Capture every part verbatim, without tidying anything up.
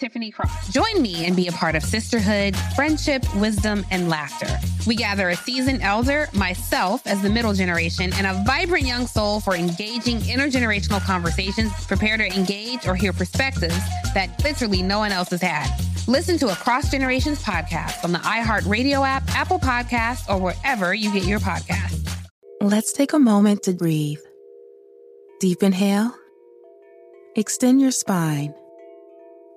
Tiffany Cross. Join me and be a part of sisterhood, friendship, wisdom, and laughter. We gather a seasoned elder, myself as the middle generation, and a vibrant young soul for engaging intergenerational conversations. Prepare to engage or hear perspectives that literally no one else has had. Listen to Across Generations podcast on the iHeartRadio app, Apple Podcasts, or wherever you get your podcasts. Let's take a moment to breathe. Deep inhale. Extend your spine.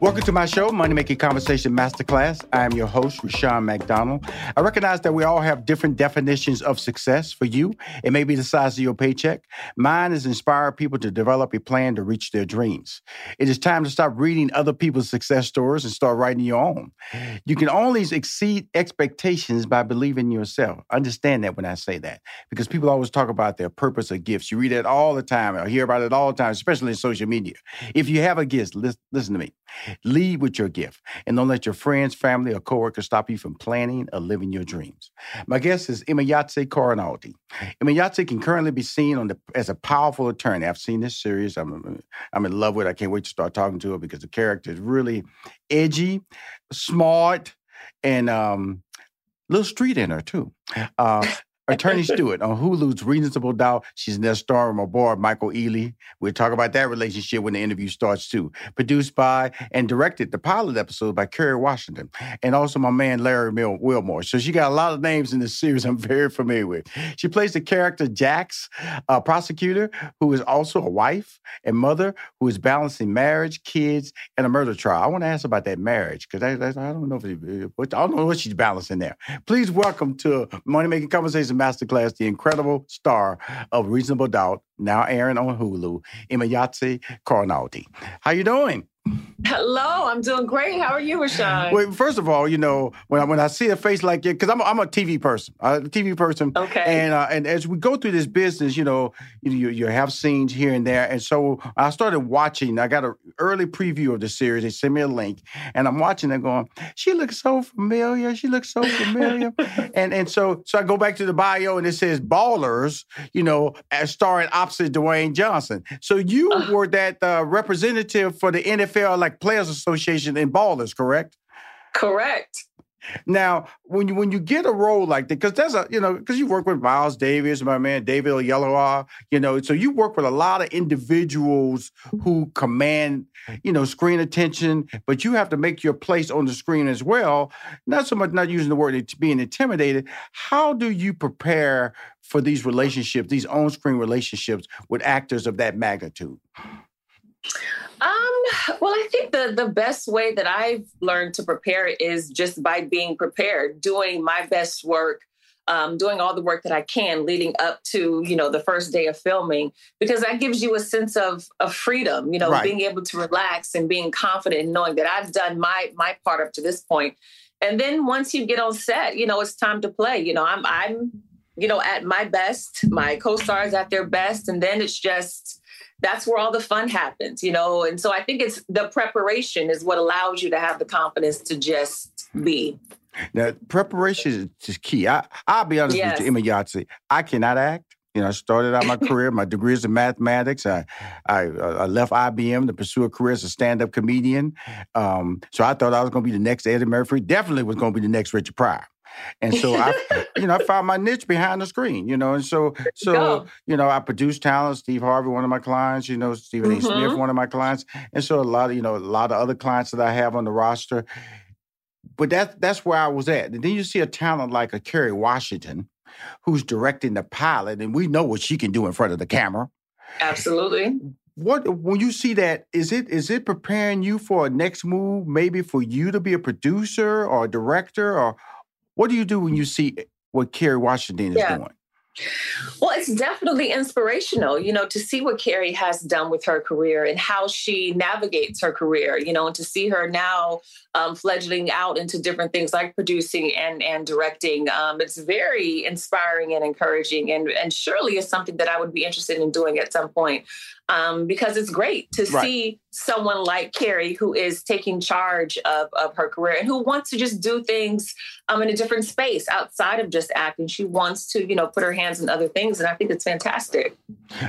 Welcome to my show, Money Making Conversation Masterclass. I am your host, Rashawn McDonald. I recognize that we all have different definitions of success. For you, it may be the size of your paycheck. Mine is inspire people to develop a plan to reach their dreams. It is time to stop reading other people's success stories and start writing your own. You can only exceed expectations by believing in yourself. Understand that when I say that, because people always talk about their purpose or gifts. You read it all the time. I hear about it all the time, especially in social media. If you have a gift, listen to me. Lead with your gift, and don't let your friends, family, or coworkers stop you from planning or living your dreams. My guest is Emayatzy Corinealdi. Emayatzy can currently be seen on the, as a powerful attorney. I've seen this series. I'm, I'm in love with it. I can't wait to start talking to her because the character is really edgy, smart, and um, a little street in her, too. Uh, Attorney Stewart on Hulu's Reasonable Doubt. She's in there starring my boy, Michael Ealy. We'll talk about that relationship when the interview starts, too. Produced by and directed the pilot episode by Kerry Washington. And also my man, Larry Mil- Wilmore. So she got a lot of names in this series I'm very familiar with. She plays the character Jax, a prosecutor who is also a wife and mother who is balancing marriage, kids, and a murder trial. I want to ask about that marriage because I, I don't know if it, I don't know what she's balancing there. Please welcome to Money Making Conversations Masterclass, the incredible star of Reasonable Doubt, now airing on Hulu, Emayatzy Corinealdi. How you doing? Hello, I'm doing great. How are you, Rashawn? Well, first of all, you know, when I, when I see a face like you, because I'm, I'm a T V person, I'm a T V person. Okay. And uh, and as we go through this business, you know, you you have scenes here and there. And so I started watching. I got an early preview of the series. They sent me a link. And I'm watching and going, she looks so familiar. She looks so familiar. and and so so I go back to the bio and it says Ballers, you know, starring opposite Dwayne Johnson. So you uh. were that uh, representative for the N F L. Like Players Association in Ballers, correct? Correct. Now, when you when you get a role like that, because there's a you know because you work with Miles Davis, my man David Oyelowo, you know, so you work with a lot of individuals who command you know screen attention, but you have to make your place on the screen as well. Not so much not using the word being intimidated. How do you prepare for these relationships, these on-screen relationships with actors of that magnitude? Um, well, I think the, the best way that I've learned to prepare is just by being prepared, doing my best work, um, doing all the work that I can leading up to, you know, the first day of filming, because that gives you a sense of, of freedom, you know, right. Being able to relax and being confident and knowing that I've done my, my part up to this point. And then once you get on set, you know, it's time to play, you know, I'm, I'm, you know, at my best, my co-stars at their best. And then it's just, that's where all the fun happens, you know? And so I think it's the preparation is what allows you to have the confidence to just be. Now, preparation is key. I, I'll be honest yes. with you, Emayatzy. I cannot act. You know, I started out my career. My degree is in mathematics. I, I, I left I B M to pursue a career as a stand-up comedian. Um, so I thought I was going to be the next Eddie Murphy. Definitely was going to be the next Richard Pryor. And so I, you know, I found my niche behind the screen, you know, and so, so, Go. you know, I produced talent, Steve Harvey, one of my clients, you know, Stephen mm-hmm. A. Smith, one of my clients. And so a lot of, you know, a lot of other clients that I have on the roster, but that, that's where I was at. And then you see a talent like a Kerry Washington, who's directing the pilot, and we know what she can do in front of the camera. Absolutely. What, when you see that, is it is it preparing you for a next move, maybe for you to be a producer or a director, or what do you do when you see what Kerry Washington is yeah. doing? Well, it's definitely inspirational, you know, to see what Kerry has done with her career and how she navigates her career, you know, and to see her now um, fledgling out into different things like producing and, and directing. Um, it's very inspiring and encouraging, and, and surely is something that I would be interested in doing at some point, um, because it's great to right. see someone like Kerry who is taking charge of, of her career and who wants to just do things um, in a different space outside of just acting. She wants to, you know, put her hands in other things. And I think it's fantastic.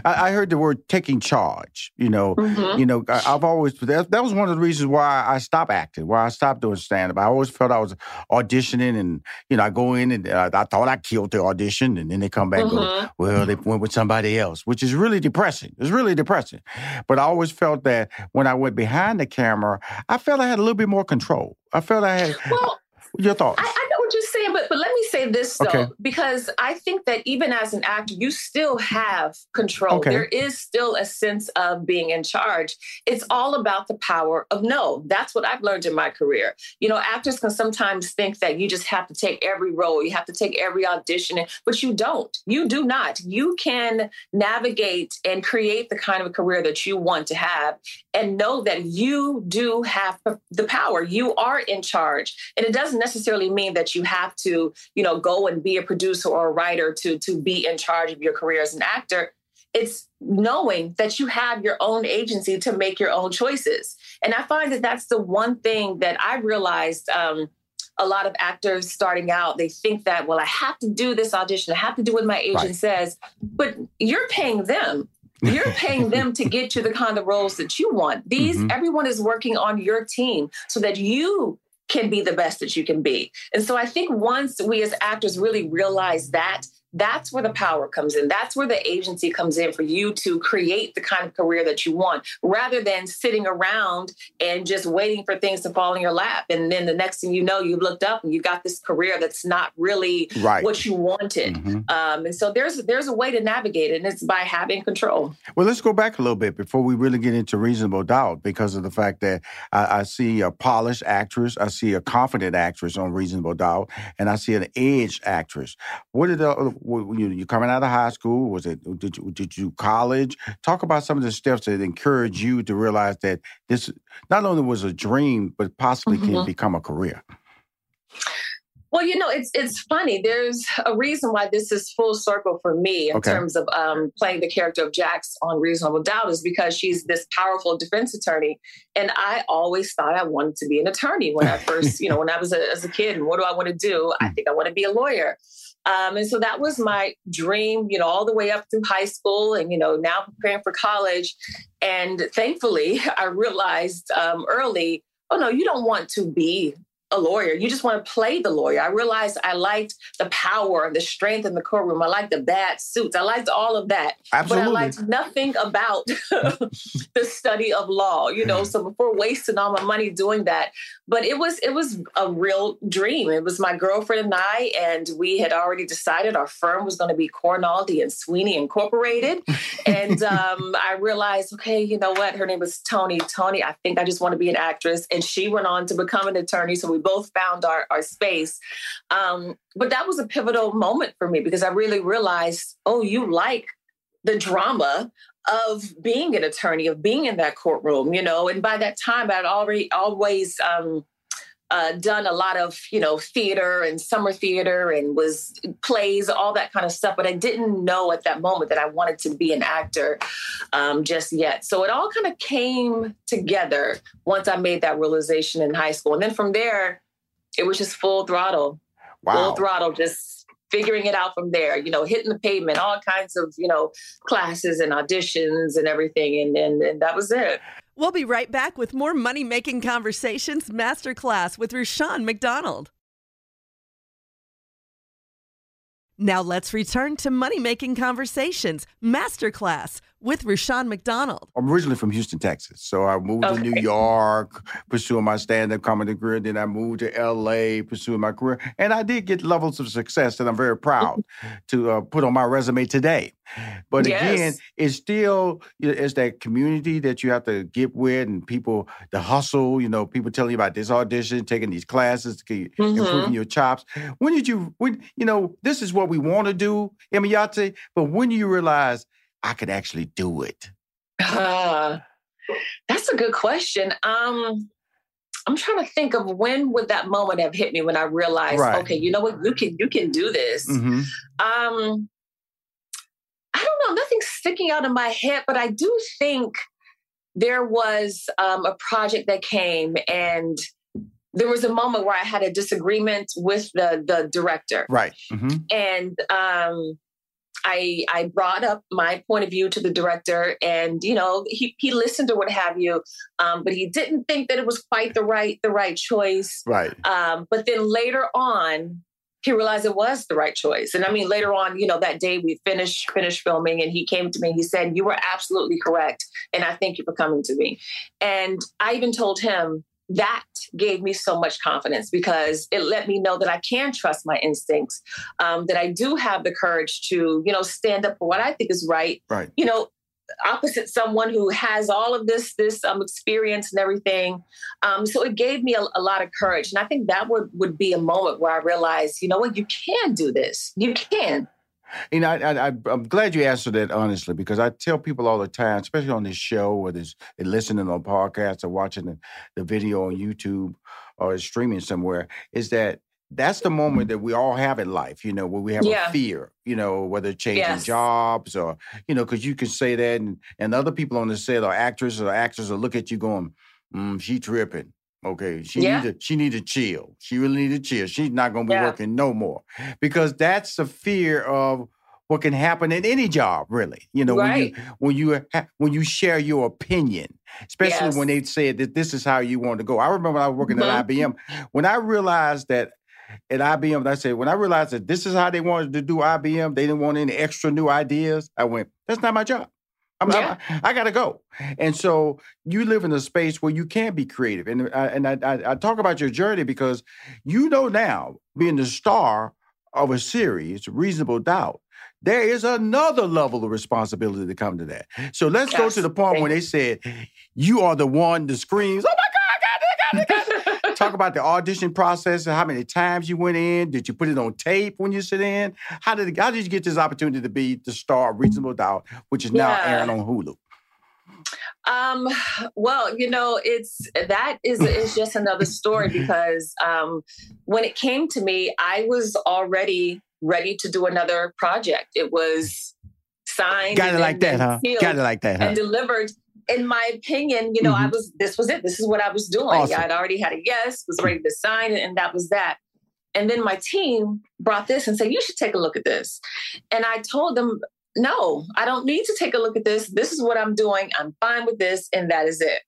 I, I heard the word taking charge, you know, mm-hmm. you know, I, I've always, that, that was one of the reasons why I stopped acting, why I stopped doing stand-up. I always felt I was auditioning and, you know, I go in and I, I thought I killed the audition, and then they come back mm-hmm. and go, well, they went with somebody else, which is really depressing. It's really depressing. But I always felt that when I went behind the camera, I felt I had a little bit more control. I felt I had... Well, your thoughts? I, I know what you're saying, but, but let me say this, though, okay. because I think that even as an actor, you still have control. Okay. There is still a sense of being in charge. It's all about the power of no. That's what I've learned in my career. You know, actors can sometimes think that you just have to take every role. You have to take every audition, but you don't. You do not. You can navigate and create the kind of a career that you want to have and know that you do have the power. You are in charge. And it doesn't necessarily mean that you have to, you know, go and be a producer or a writer to, to be in charge of your career as an actor. It's knowing that you have your own agency to make your own choices. And I find that that's the one thing that I realized, um, a lot of actors starting out, they think that, well, I have to do this audition. I have to do what my agent right. says, but you're paying them. You're paying them to get you the kind of roles that you want. These, mm-hmm. everyone is working on your team so that you can be the best that you can be. And so I think once we as actors really realize that, that's where the power comes in. That's where the agency comes in for you to create the kind of career that you want, rather than sitting around and just waiting for things to fall in your lap. And then the next thing you know, you looked up and you got this career that's not really right. what you wanted. Mm-hmm. Um, and so there's there's a way to navigate it, and it's by having control. Well, let's go back a little bit before we really get into Reasonable Doubt, because of the fact that I, I see a polished actress, I see a confident actress on Reasonable Doubt, and I see an edged actress. What are the... You're coming out of high school. Was it? Did you did you college? Talk about some of the steps that encourage you to realize that this not only was a dream, but possibly mm-hmm. can become a career. Well, you know, it's it's funny. There's a reason why this is full circle for me in okay. terms of um, playing the character of Jax on Reasonable Doubt, is because she's this powerful defense attorney. And I always thought I wanted to be an attorney when I first, you know, when I was a, as a kid. And what do I want to do? I think I want to be a lawyer. Um, and so that was my dream, you know, all the way up through high school and, you know, now preparing for college. And thankfully, I realized um, early, oh, no, you don't want to be a lawyer. You just want to play the lawyer. I realized I liked the power and the strength in the courtroom. I liked the bad suits. I liked all of that. Absolutely. But I liked nothing about the study of law, you know, so before wasting all my money doing that. But it was, it was a real dream. It was my girlfriend and I, and we had already decided our firm was going to be Corinealdi and Sweeney Incorporated. And um, I realized, okay, you know what? Her name was Tony. Tony, I think I just want to be an actress. And she went on to become an attorney. So we both found our, our space. Um, but that was a pivotal moment for me, because I really realized, oh, you like the drama of being an attorney, of being in that courtroom, you know. And by that time, I'd already always um, uh, done a lot of, you know, theater and summer theater and was plays, all that kind of stuff. But I didn't know at that moment that I wanted to be an actor um, just yet. So it all kind of came together once I made that realization in high school. And then from there, it was just full throttle, wow. full throttle, just figuring it out from there, you know, hitting the pavement, all kinds of, you know, classes and auditions and everything. And, and, and that was it. We'll be right back with more Money-Making Conversations Masterclass with Rashawn McDonald. Now let's return to Money-Making Conversations Masterclass with Rashawn McDonald. I'm originally from Houston, Texas. So I moved okay. to New York, pursuing my stand-up comedy career. Then I moved to L A, pursuing my career. And I did get levels of success that I'm very proud to uh, put on my resume today. But yes. again, it's still, it's that community that you have to get with and people, the hustle, you know, people telling you about this audition, taking these classes, mm-hmm. improving your chops. When did you, when you know, this is what we want to do, Emayatzy, but when do you realize I could actually do it? Uh, that's a good question. Um, I'm trying to think of when would that moment have hit me when I realized, right. okay, you know what, you can you can do this. Mm-hmm. Um, I don't know, nothing's sticking out in my head, but I do think there was um, a project that came and there was a moment where I had a disagreement with the the director. Right. Mm-hmm. And um I, I brought up my point of view to the director and, you know, he, he listened or what have you, um, but he didn't think that it was quite the right, the right choice. Right. Um, but then later on, he realized it was the right choice. And I mean, later on, you know, that day we finished, finished filming and he came to me and he said, you were absolutely correct. And I thank you for coming to me. And I even told him, that gave me so much confidence because it let me know that I can trust my instincts, um, that I do have the courage to, you know, stand up for what I think is right. Right. You know, opposite someone who has all of this, this um, experience and everything. Um, so it gave me a, a lot of courage. And I think that would, would be a moment where I realized, you know what, you can do this. You can. You know, I, I, I'm glad you answered that honestly, because I tell people all the time, especially on this show or this, listening on podcasts or watching the, the video on YouTube or streaming somewhere, is that that's the moment that we all have in life, you know, where we have yeah. a fear, you know, whether changing yes. jobs or, you know, because you can say that and, and other people on the set or actresses or actors will look at you going, mm, she tripping. Okay, she yeah. need to she need to chill. She really need to chill. She's not going to be yeah. working no more because that's the fear of what can happen in any job, really. You know, right. when you when you ha- when you share your opinion, especially yes. when they said that this is how you want to go. I remember when I was working mm-hmm. at I B M when I realized that. At I B M, I said, when I realized that this is how they wanted to do I B M, they didn't want any extra new ideas. I went, that's not my job. I'm, yeah. I'm, I gotta go. And so you live in a space where you can be creative. And, I, and I, I, I talk about your journey because you know now, being the star of a series, Reasonable Doubt, there is another level of responsibility to come to that. So let's yes. go to the point where they said, you are the one that screams, oh my God, I got it, I got it, I got it. Talk about the audition process and how many times you went in. Did you put it on tape when you sit in? How did how did you get this opportunity to be the star of Reasonable Doubt, which is now yeah. airing on Hulu? Um, well, you know, it's, that is, is just another story because, um, when it came to me, I was already ready to do another project. It was signed. Got it like that, huh? Got it like that, huh? And delivered. In my opinion, you know, mm-hmm. I was, this was it. This is what I was doing. Awesome. I'd already had a yes, was ready to sign it. And that was that. And then my team brought this and said, you should take a look at this. And I told them, no, I don't need to take a look at this. This is what I'm doing. I'm fine with this. And that is it.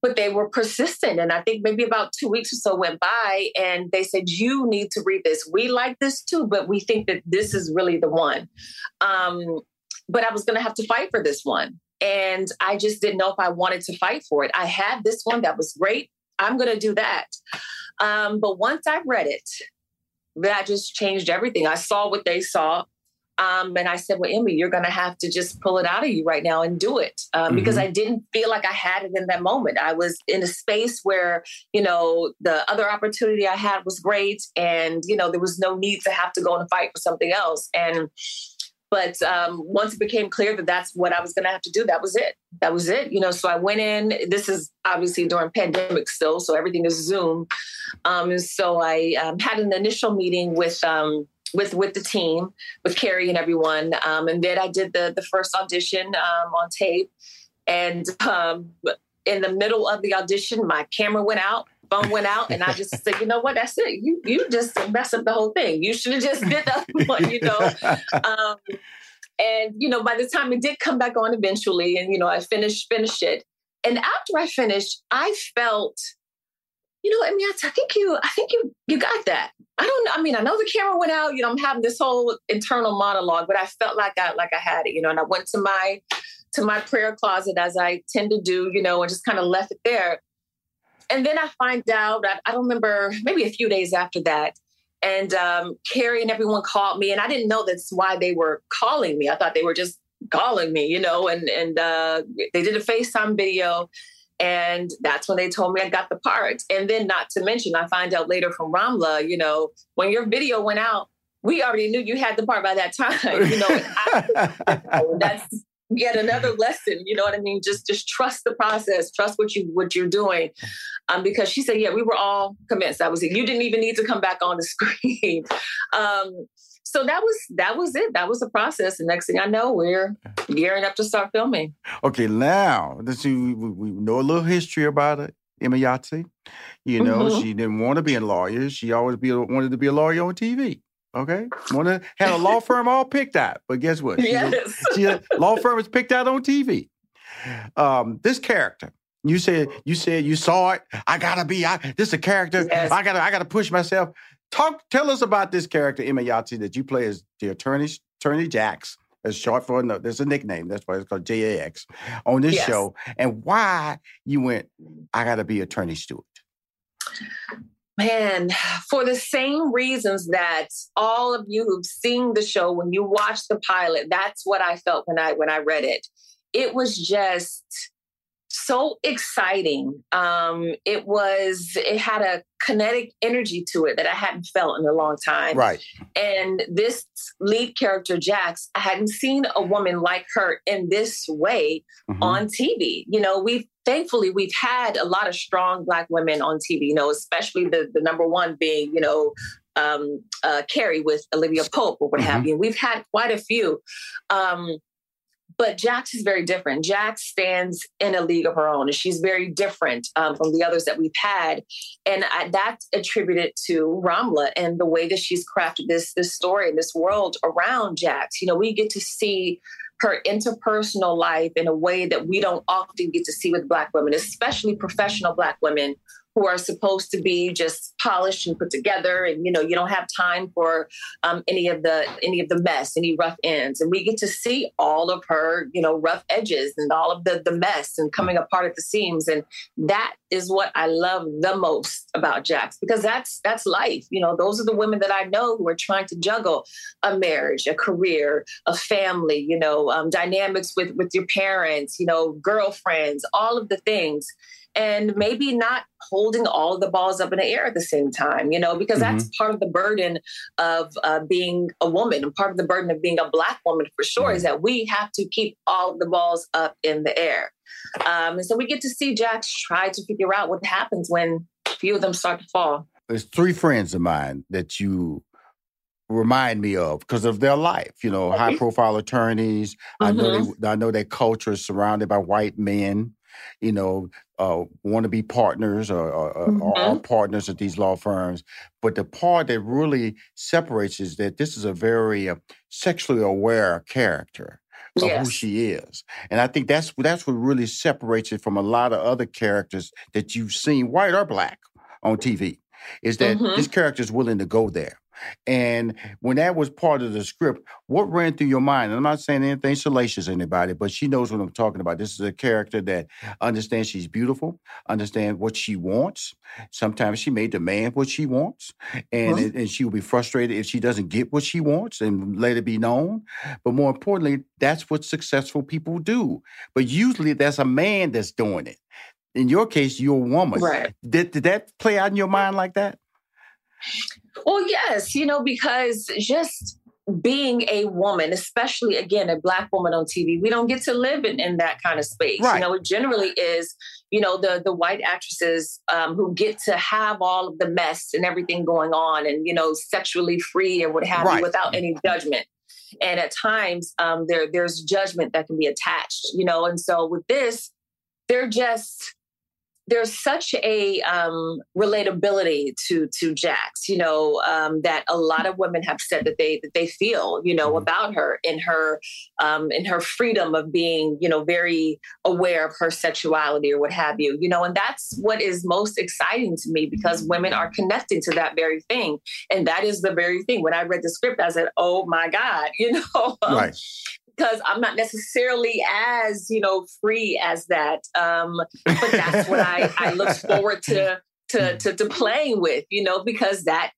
But they were persistent. And I think maybe about two weeks or so went by and they said, you need to read this. We like this too, but we think that this is really the one. Um, but I was going to have to fight for this one. And I just didn't know if I wanted to fight for it. I had this one that was great. I'm going to do that. Um, but once I read it, that just changed everything. I saw what they saw. Um, and I said, well, Emmy, you're going to have to just pull it out of you right now and do it um, mm-hmm. because I didn't feel like I had it in that moment. I was in a space where, you know, the other opportunity I had was great. And, you know, there was no need to have to go and fight for something else. And But um, once it became clear that that's what I was going to have to do, that was it. That was it. You know, so I went in. This is obviously during pandemic still, so everything is Zoom. Um, and so I um, had an initial meeting with um, with with the team, with Kerry and everyone. Um, and then I did the the first audition um, on tape. And um, in the middle of the audition, my camera went out. phone went out, and I just said, you know what? That's it. You you just messed up the whole thing. You should have just did the other one, you know. Um, and you know, by the time it did come back on eventually, and you know, I finished finished it. And after I finished, I felt, you know, I mean, I think you, I think you, you got that. I don't know. I mean, I know the camera went out. You know, I'm having this whole internal monologue, but I felt like I like I had it, you know. And I went to my to my prayer closet, as I tend to do, you know, and just kind of left it there. And then I find out, I, I don't remember, maybe a few days after that. And um, Kerry and everyone called me, and I didn't know that's why they were calling me. I thought they were just calling me, you know, and, and uh, they did a FaceTime video. And that's when they told me I got the part. And then not to mention, I find out later from Ramla, you know, when your video went out, we already knew you had the part by that time, you know. And I, that's yet another lesson, you know what I mean? Just just trust the process, trust what you what you're doing, um, because she said, yeah, we were all convinced that was it. You didn't even need to come back on the screen. um, so that was that was it. That was the process. And next thing I know, we're gearing up to start filming. Okay, now this, we, we know a little history about it. Emayatzy, you know, mm-hmm. she didn't want to be a lawyer. She always be wanted to be a lawyer on T V. Okay, wanna had a law firm all picked out, but guess what? She, yes, she, law firm was picked out on T V. Um, this character, you said, you said you saw it. I gotta be. I this is a character. Yes. I gotta. I gotta push myself. Talk. Tell us about this character Emayatzy that you play as the attorney, attorney Jax. It's short for no. There's a nickname. That's why it's called J A X on this yes. show. And why you went? I gotta be attorney Stewart. Man, for the same reasons that all of you who've seen the show, when you watch the pilot, that's what I felt when I when I read it. It was just so exciting. Um, it was it had a kinetic energy to it that I hadn't felt in a long time. Right. And this lead character, Jax, I hadn't seen a woman like her in this way mm-hmm. on T V. You know, we've Thankfully, we've had a lot of strong Black women on T V, you know, especially the, the number one being, you know, um, uh, Kerry with Olivia Pope or what mm-hmm. have you. We've had quite a few. Um, but Jax is very different. Jax stands in a league of her own, and she's very different um, from the others that we've had. And I, that's attributed to Ramla and the way that she's crafted this, this story and this world around Jax. You know, we get to see her interpersonal life in a way that we don't often get to see with Black women, especially professional Black women who are supposed to be just polished and put together. And, you know, you don't have time for um, any of the any of the mess, any rough ends. And we get to see all of her, you know, rough edges and all of the, the mess and coming apart at the seams. And that is what I love the most about Jax, because that's that's life. You know, those are the women that I know who are trying to juggle a marriage, a career, a family, you know, um, dynamics with, with your parents, you know, girlfriends, all of the things. And maybe not holding all the balls up in the air at the same time, you know, because mm-hmm. that's part of the burden of uh, being a woman, and part of the burden of being a Black woman for sure mm-hmm. is that we have to keep all the balls up in the air. Um, and so we get to see Jax try to figure out what happens when a few of them start to fall. There's three friends of mine that you remind me of because of their life, you know, high profile attorneys. Mm-hmm. I know they, I know their culture is surrounded by white men. You know, uh, want to be partners or, or, mm-hmm. or are partners at these law firms. But the part that really separates is that this is a very uh, sexually aware character of yes. who she is. And I think that's that's what really separates it from a lot of other characters that you've seen, white or Black, on T V, is that mm-hmm. this character is willing to go there. And when that was part of the script, what ran through your mind? And I'm not saying anything salacious to anybody, but she knows what I'm talking about. This is a character that understands she's beautiful, understands what she wants. Sometimes she may demand what she wants, and, right. and she will be frustrated if she doesn't get what she wants and let it be known. But more importantly, that's what successful people do. But usually that's a man that's doing it. In your case, you're a woman. Right. Did, did that play out in your mind like that? Well, yes, you know, because just being a woman, especially, again, a Black woman on T V, we don't get to live in, in that kind of space. Right. You know, it generally is, you know, the the white actresses um, who get to have all of the mess and everything going on and, you know, sexually free and what have right. you without any judgment. And at times um, there there's judgment that can be attached, you know, and so with this, they're just... there's such a um, relatability to to Jax, you know, um, that a lot of women have said that they that they feel, you know, about her in her um, in her freedom of being, you know, very aware of her sexuality or what have you, you know, and that's what is most exciting to me because women are connecting to that very thing, and that is the very thing. When I read the script, I said, "Oh my God," you know, right. Because I'm not necessarily as, you know, free as that. Um, but that's what I, I look forward to, to, to, to playing with, you know, because that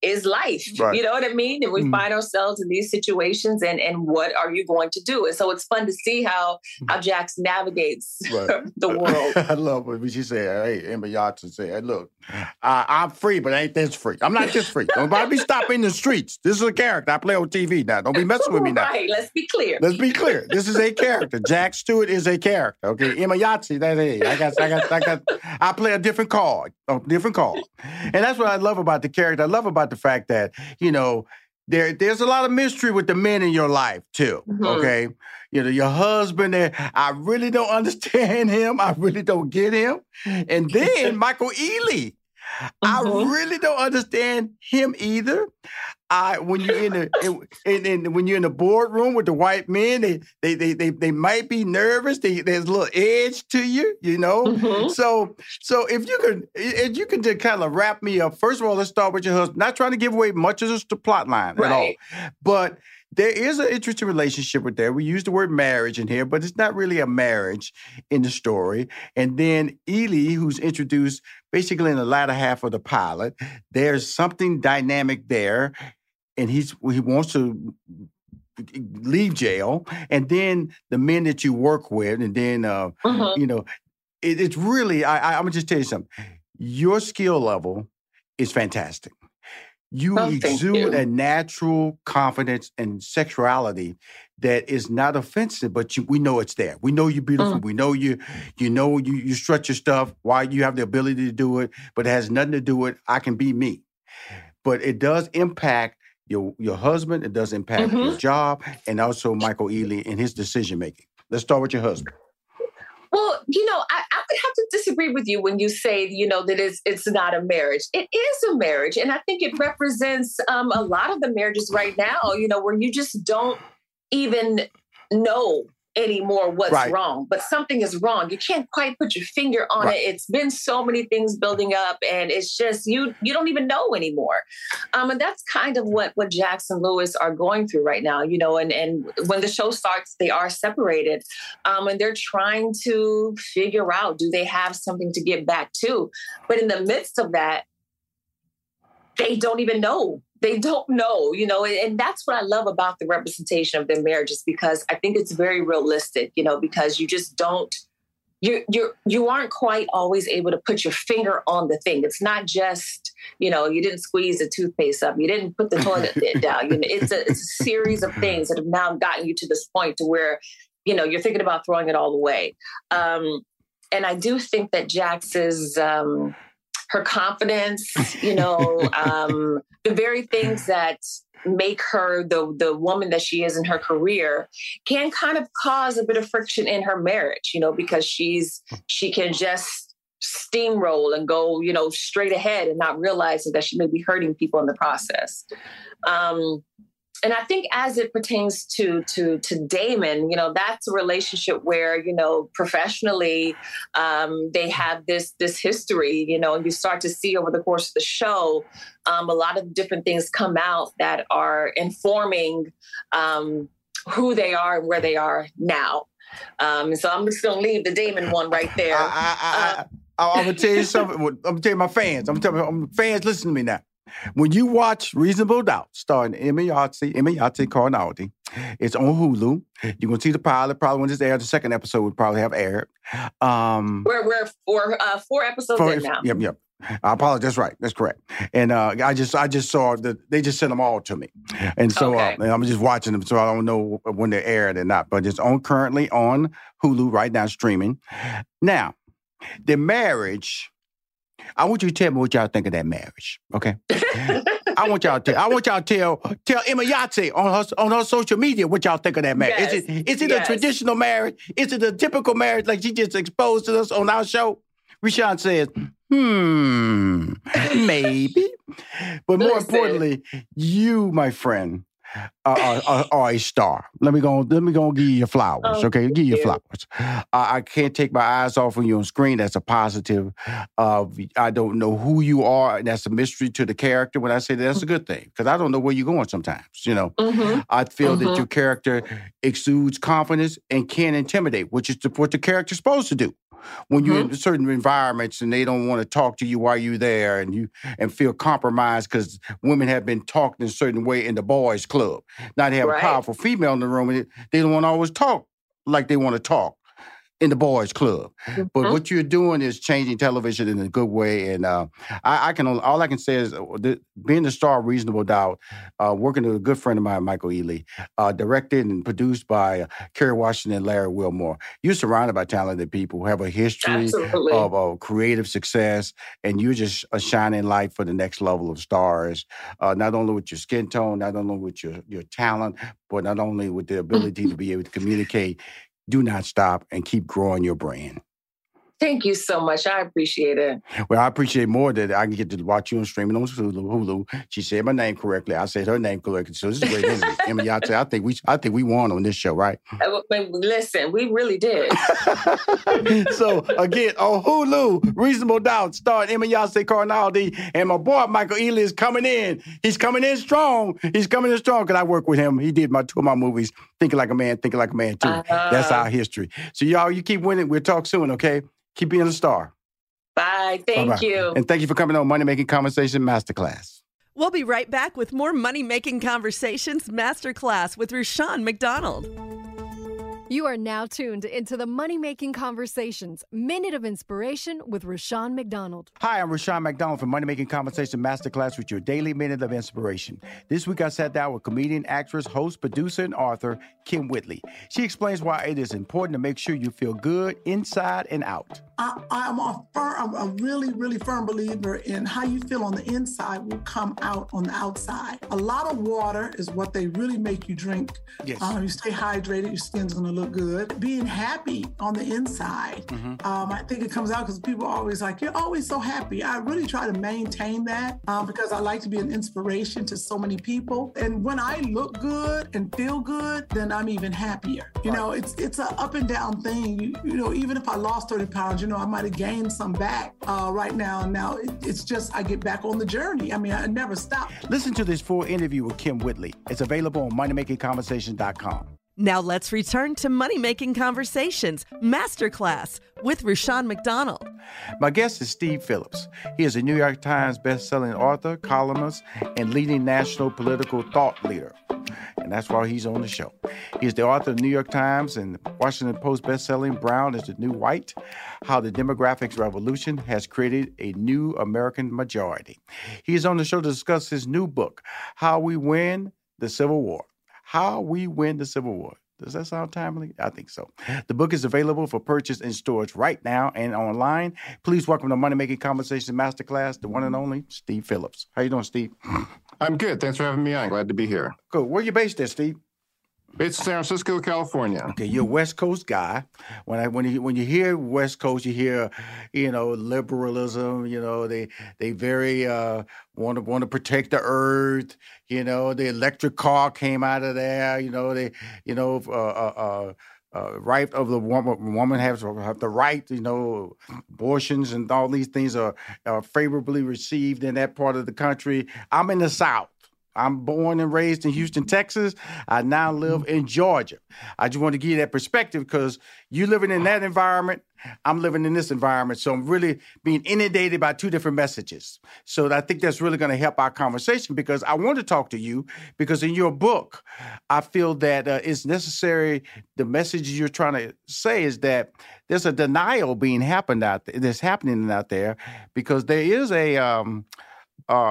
is life. Right. You know what I mean? And we mm. find ourselves in these situations and, and what are you going to do? And so it's fun to see how, how Jax navigates right. the world. I love what she said. Hey, Emayatzy said, hey, look, uh, I'm free, but I ain't this free. I'm not this free. Don't be stopping the streets. This is a character. I play on T V now. Don't be messing with me now. Right. Let's be clear. Let's be clear. This is a character. Jax Stewart is a character. Okay. Emayatzy, that's it. I got, I got, I got, I play a different card. A different card. And that's what I love about the character. I love about the fact that, you know, there there's a lot of mystery with the men in your life, too, mm-hmm. okay? You know, your husband, I really don't understand him. I really don't get him. And then Michael Ealy, mm-hmm. I really don't understand him either. I when you're in the in, in, in, when you're in the boardroom with the white men, they they they they, they might be nervous. They, there's a little edge to you, you know. Mm-hmm. So so if you could if you can just kind of wrap me up. First of all, let's start with your husband. Not trying to give away much of the plot line right. at all, but there is an interesting relationship with that. We use the word marriage in here, but it's not really a marriage in the story. And then Ealy, who's introduced basically in the latter half of the pilot, there's something dynamic there. And he's he wants to leave jail. And then the men that you work with, and then, uh, uh-huh. you know, it, it's really, I, I, I'm going to just tell you something. Your skill level is fantastic. You oh, exude you. a natural confidence and sexuality that is not offensive, but you, we know it's there. We know you're beautiful. Mm. We know you you know you you strut your stuff, why you have the ability to do it, but it has nothing to do with I can be me. But it does impact your your husband, it does impact mm-hmm. your job, and also Michael Ealy and his decision making. Let's start with your husband. Well, you know, I, I would have to disagree with you when you say, you know, that it's, it's not a marriage. It is a marriage. And I think it represents um, a lot of the marriages right now, you know, where you just don't even know anymore what's right. wrong, but something is wrong. You can't quite put your finger on right. it. It's been so many things building up and it's just, you you don't even know anymore. Um, and that's kind of what, what Jax and Lewis are going through right now, you know, and, and when the show starts, they are separated um, and they're trying to figure out, do they have something to get back to? But in the midst of that, they don't even know. They don't know, you know, and that's what I love about the representation of their marriages, because I think it's very realistic, you know, because you just don't, you you you aren't quite always able to put your finger on the thing. It's not just, you know, you didn't squeeze the toothpaste up, you didn't put the toilet down. You know, it's a it's a series of things that have now gotten you to this point to where, you know, you're thinking about throwing it all away. Um, and I do think that Jax's. Um, Her confidence, you know, um, the very things that make her the the woman that she is in her career can kind of cause a bit of friction in her marriage, you know, because she's she can just steamroll and go, you know, straight ahead and not realizing that she may be hurting people in the process. Um, and I think as it pertains to to to Damon, you know, that's a relationship where, you know, professionally, um, they have this this history, you know, and you start to see over the course of the show, um, a lot of different things come out that are informing um, who they are and where they are now. Um, so I'm just going to leave the Damon one right there. I, I, I, uh, I, I'm going to tell you something. I'm going to tell you my fans. I'm telling fans, listen to me now. When you watch Reasonable Doubt, starring Emayatzy, Emayatzy Corinealdi, it's on Hulu. You're going to see the pilot. Probably when it's aired, the second episode would probably have aired. Um, we're we're four, uh, four episodes four, in now. Yep, yep. I apologize. That's right. That's correct. And uh, I just I just saw that they just sent them all to me. And so okay. uh, and I'm just watching them, so I don't know when they're aired or not. But it's on currently on Hulu right now, streaming. Now, the marriage... I want you to tell me what y'all think of that marriage, okay? I want y'all to. I want y'all to tell tell Emayatzy on her on her social media what y'all think of that marriage. Yes. Is it is it yes. a traditional marriage? Is it a typical marriage like she just exposed to us on our show? Rashawn says, hmm, maybe. But more Listen. importantly, you, my friend, are, are, are, are a star. Let me go. Let me go and give you your flowers. Oh, okay, give you your flowers. Uh, I can't take my eyes off of you on screen. That's a positive. Uh, I don't know who you are, and that's a mystery to the character. When I say that, that's a good thing because I don't know where you're going sometimes. You know, mm-hmm. I feel mm-hmm. that your character exudes confidence and can intimidate, which is what the character's supposed to do. When you're mm-hmm. in certain environments and they don't want to talk to you while you're there and you and feel compromised because women have been talked in a certain way in the boys' club. Now they have right. a powerful female in the room and they don't want to always talk like they want to talk in the boys' club. Mm-hmm. But what you're doing is changing television in a good way. And uh, I, I can all I can say is that being the star of Reasonable Doubt, uh, working with a good friend of mine, Michael Ealy, uh, directed and produced by uh, Kerry Washington and Larry Wilmore. You're surrounded by talented people who have a history Absolutely. of uh, creative success, and you're just a shining light for the next level of stars, uh, not only with your skin tone, not only with your, your talent, but not only with the ability to be able to communicate. Do not stop and keep growing your brand. Thank you so much. I appreciate it. Well, I appreciate more that I can get to watch you on streaming on Hulu. She said my name correctly. I said her name correctly. So this is great. This is Emayatzy. I think we, I think we won on this show, right? Listen, we really did. So again, on Hulu, Reasonable Doubt, starring Emayatzy Corinealdi, and my boy Michael Ealy is coming in. He's coming in strong. He's coming in strong because I work with him. He did my two of my movies, Thinking Like a Man, Thinking Like a Man Too. Uh-huh. That's our history. So y'all, you keep winning. We'll talk soon, okay? Keep being a star. Bye. Thank Bye-bye. you. And thank you for coming on Money Making Conversation Masterclass. We'll be right back with more Money Making Conversations Masterclass with Rushion McDonald. You are now tuned into the Money Making Conversations Minute of Inspiration with Rashawn McDonald. Hi, I'm Rashawn McDonald from Money Making Conversation Masterclass with your daily Minute of Inspiration. This week I sat down with comedian, actress, host, producer, and author Kim Whitley. She explains why it is important to make sure you feel good inside and out. I, I'm a firm, I'm a really, really firm believer in how you feel on the inside will come out on the outside. A lot of water is what they really make you drink. Yes. Um, you stay hydrated, your skin's going to look good. Being happy on the inside, mm-hmm. um, I think it comes out because people are always like, you're always so happy. I really try to maintain that um, because I like to be an inspiration to so many people. And when I look good and feel good, then I'm even happier. You right. know, it's it's an up and down thing. You, you know, even if I lost thirty pounds, you know, I might have gained some back uh, right now. And now it, it's just I get back on the journey. I mean, I never stop. Listen to this full interview with Kim Whitley. It's available on money making conversation dot com. Now let's return to Money Making Conversations Masterclass with Rashawn McDonald. My guest is Steve Phillips. He is a New York Times bestselling author, columnist, and leading national political thought leader. And that's why he's on the show. He is the author of the New York Times and Washington Post bestselling Brown is the New White, How the Demographics Revolution Has Created a New American Majority. He is on the show to discuss his new book, How We Win the Civil War. How We Win the Civil War. Does that sound timely? I think so. The book is available for purchase in stores right now and online. Please welcome to Money Making Conversation Masterclass, the one and only Steve Phillips. How you doing, Steve? I'm good. Thanks for having me on. Glad to be here. Cool. Where are you based at, Steve? Based in San Francisco, California. Okay, you're a West Coast guy. When I when you when you hear West Coast, you hear, you know, liberalism. You know, they they very uh, want to want to protect the earth. You know, the electric car came out of there. You know, they you know. Uh, uh, uh, Uh, right of the woman, woman has have the right, you know, abortions and all these things are, are favorably received in that part of the country. I'm in the South. I'm born and raised in Houston, Texas. I now live in Georgia. I just want to give you that perspective because you're living in that environment. I'm living in this environment. So I'm really being inundated by two different messages. So I think that's really going to help our conversation because I want to talk to you because in your book, I feel that uh, it's necessary. The message you're trying to say is that there's a denial being happened out there, that's happening out there because there is a... Um, uh,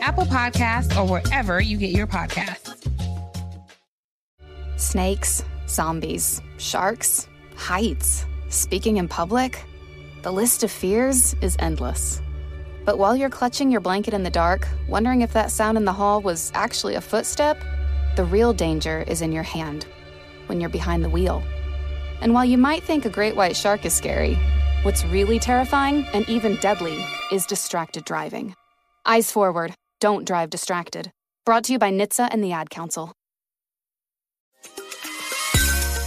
Apple Podcasts, or wherever you get your podcasts. Snakes, zombies, sharks, heights, speaking in public. The list of fears is endless. But while you're clutching your blanket in the dark, wondering if that sound in the hall was actually a footstep, the real danger is in your hand, when you're behind the wheel. And while you might think a great white shark is scary, what's really terrifying and even deadly is distracted driving. Eyes forward, don't drive distracted. Brought to you by N H T S A and the Ad Council.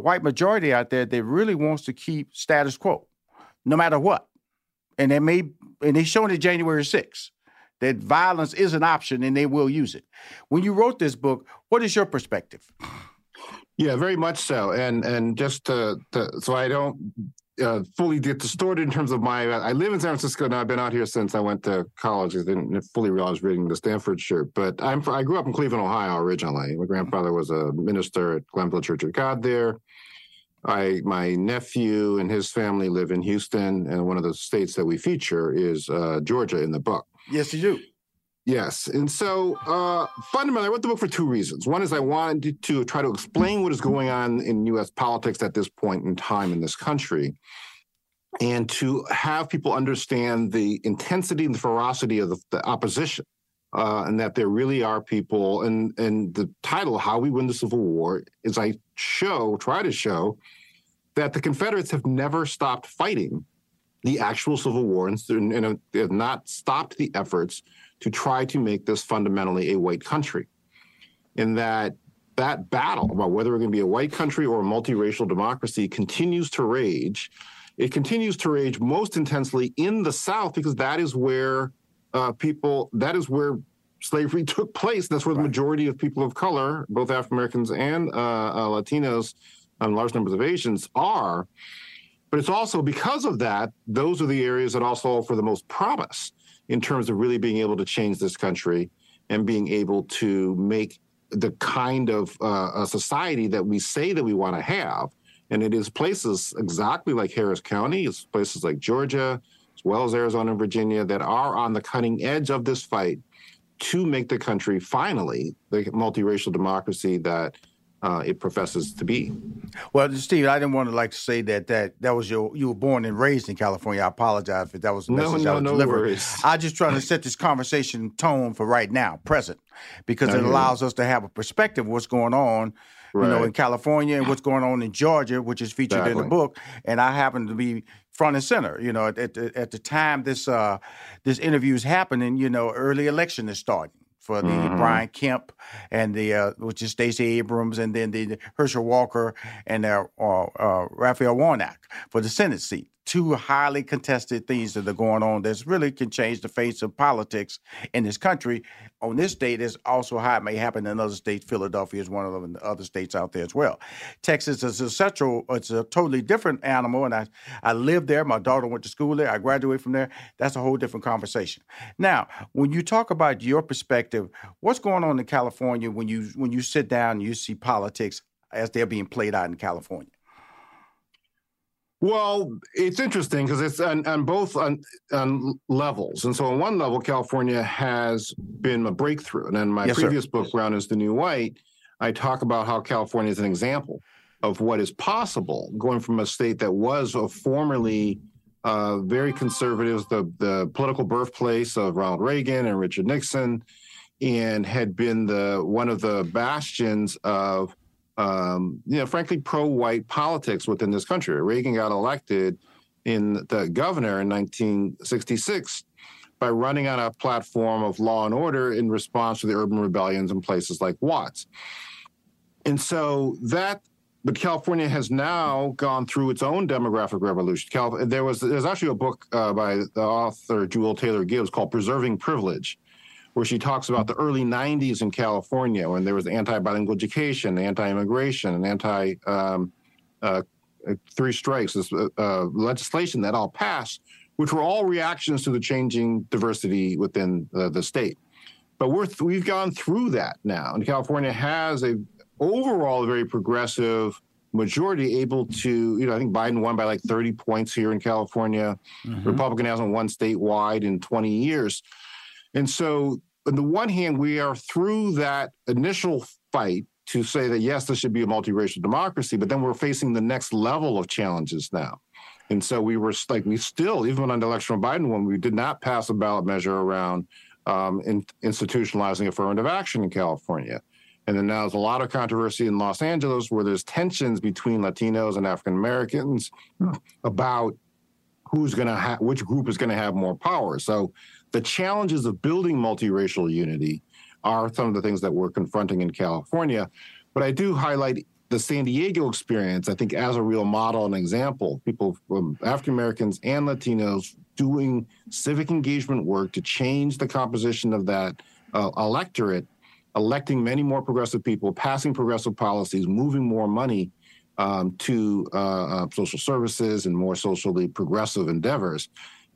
White majority out there that really wants to keep status quo, no matter what. And they may, and they showed it January sixth, that violence is an option and they will use it. When you wrote this book, what is your perspective? Yeah, very much so. And and just to, to, so I don't uh, fully get distorted in terms of my, I live in San Francisco now. I've been out here since I went to college. I didn't fully realize reading the Stanford shirt, but I'm, I grew up in Cleveland, Ohio originally. My grandfather was a minister at Glenville Church of God there. I, my nephew and his family live in Houston, and one of the states that we feature is uh, Georgia in the book. Yes, you do. Yes. And so uh, fundamentally, I wrote the book for two reasons. One is I wanted to try to explain what is going on in U S politics at this point in time in this country, and to have people understand the intensity and the ferocity of the, the opposition. Uh, and that there really are people, and and the title, How We Win the Civil War, is I show, try to show, that the Confederates have never stopped fighting the actual Civil War, and, and have not stopped the efforts to try to make this fundamentally a white country. And that that battle about whether we're going to be a white country or a multiracial democracy continues to rage. It continues to rage most intensely in the South, because that is where Uh, people, that is where slavery took place. That's where the majority of people of color, both African-Americans and uh, uh, Latinos, and large numbers of Asians are. But it's also because of that, those are the areas that also offer the most promise in terms of really being able to change this country and being able to make the kind of uh, a society that we say that we want to have. And it is places exactly like Harris County, it's places like Georgia, well as Arizona and Virginia, that are on the cutting edge of this fight to make the country finally the multiracial democracy that uh, it professes to be. Well, Steve, I didn't want to like to say that that, that was your, you were born and raised in California. I apologize if that was the message no, no, I was no delivering. Worries. I'm just trying to set this conversation tone for right now, present, because no, it allows no. us to have a perspective of what's going on right. you know, in California and what's going on in Georgia, which is featured exactly. in the book. And I happen to be front and center, you know, at, at, at the time this uh, this interview is happening, you know, early election is starting for the mm-hmm. Brian Kemp and the, uh, which is Stacey Abrams, and then the Herschel Walker and uh, uh, uh, Raphael Warnock for the Senate seat. Two highly contested things that are going on that really can change the face of politics in this country. On this state, is also how it may happen in other states. Philadelphia is one of them, and the other states out there as well. Texas is a central, it's a totally different animal, and I, I lived there. My daughter went to school there. I graduated from there. That's a whole different conversation. Now, when you talk about your perspective, what's going on in California when you when you sit down and you see politics as they're being played out in California? Well, it's interesting because it's on, on both on, on levels. And so on one level, California has been a breakthrough. And in my yes, previous sir. book, Brown is the New White, I talk about how California is an example of what is possible, going from a state that was a formerly uh, very conservative, the, the political birthplace of Ronald Reagan and Richard Nixon, and had been the one of the bastions of, um, you know, frankly, pro-white politics within this country. Reagan got elected in the governor in nineteen sixty-six by running on a platform of law and order in response to the urban rebellions in places like Watts. And so that, but California has now gone through its own demographic revolution. Cal, there was, there's actually a book uh, by the author Jewel Taylor Gibbs called Preserving Privilege, where she talks about the early nineties in California when there was anti-bilingual education, anti-immigration, and anti um, uh, three strikes uh, legislation that all passed, which were all reactions to the changing diversity within uh, the state. But we're th- we've gone through that now, and California has a overall a very progressive majority, able to, you know, I think Biden won by like thirty points here in California. Mm-hmm. Republican hasn't won statewide in twenty years. And so on the one hand, we are through that initial fight to say that, yes, this should be a multiracial democracy, but then we're facing the next level of challenges now. And so we were like, we still, even under election of Biden, when we did not pass a ballot measure around um, in, institutionalizing affirmative action in California. And then now there's a lot of controversy in Los Angeles where there's tensions between Latinos and African-Americans about who's going to have, which group is going to have more power. So the challenges of building multiracial unity are some of the things that we're confronting in California. But I do highlight the San Diego experience, I think, as a real model and example. People, um, African-Americans and Latinos doing civic engagement work to change the composition of that uh, electorate, electing many more progressive people, passing progressive policies, moving more money um, to uh, uh, social services and more socially progressive endeavors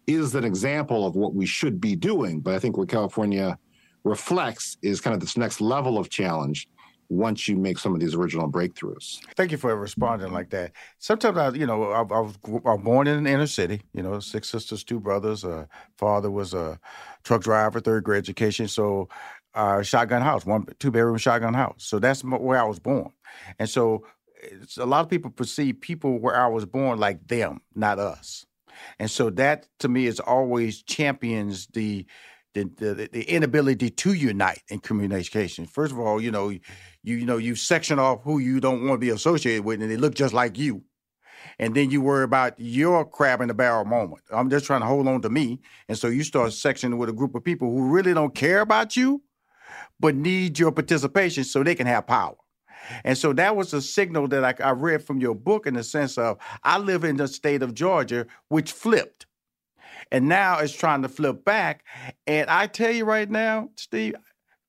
is an example of what we should be doing. But I think what California reflects is kind of this next level of challenge once you make some of these original breakthroughs. Thank you for responding like that. Sometimes, I, you know, I, I, was, I was born in an inner city, you know, six sisters, two brothers. Uh, father was a truck driver, third grade education. So Uh, shotgun house, one two bedroom shotgun house. So that's my, where I was born, and so it's, a lot of people perceive people where I was born like them, not us, and so that to me is always champions the the the, the inability to unite in communication. First of all, you know, you you know you section off who you don't want to be associated with, and they look just like you. And then you worry about your crab in the barrel moment. I'm just trying to hold on to me, and so you start sectioning with a group of people who really don't care about you, but need your participation so they can have power. And so that was a signal that I, I read from your book in the sense of, I live in the state of Georgia, which flipped. And now it's trying to flip back. And I tell you right now, Steve,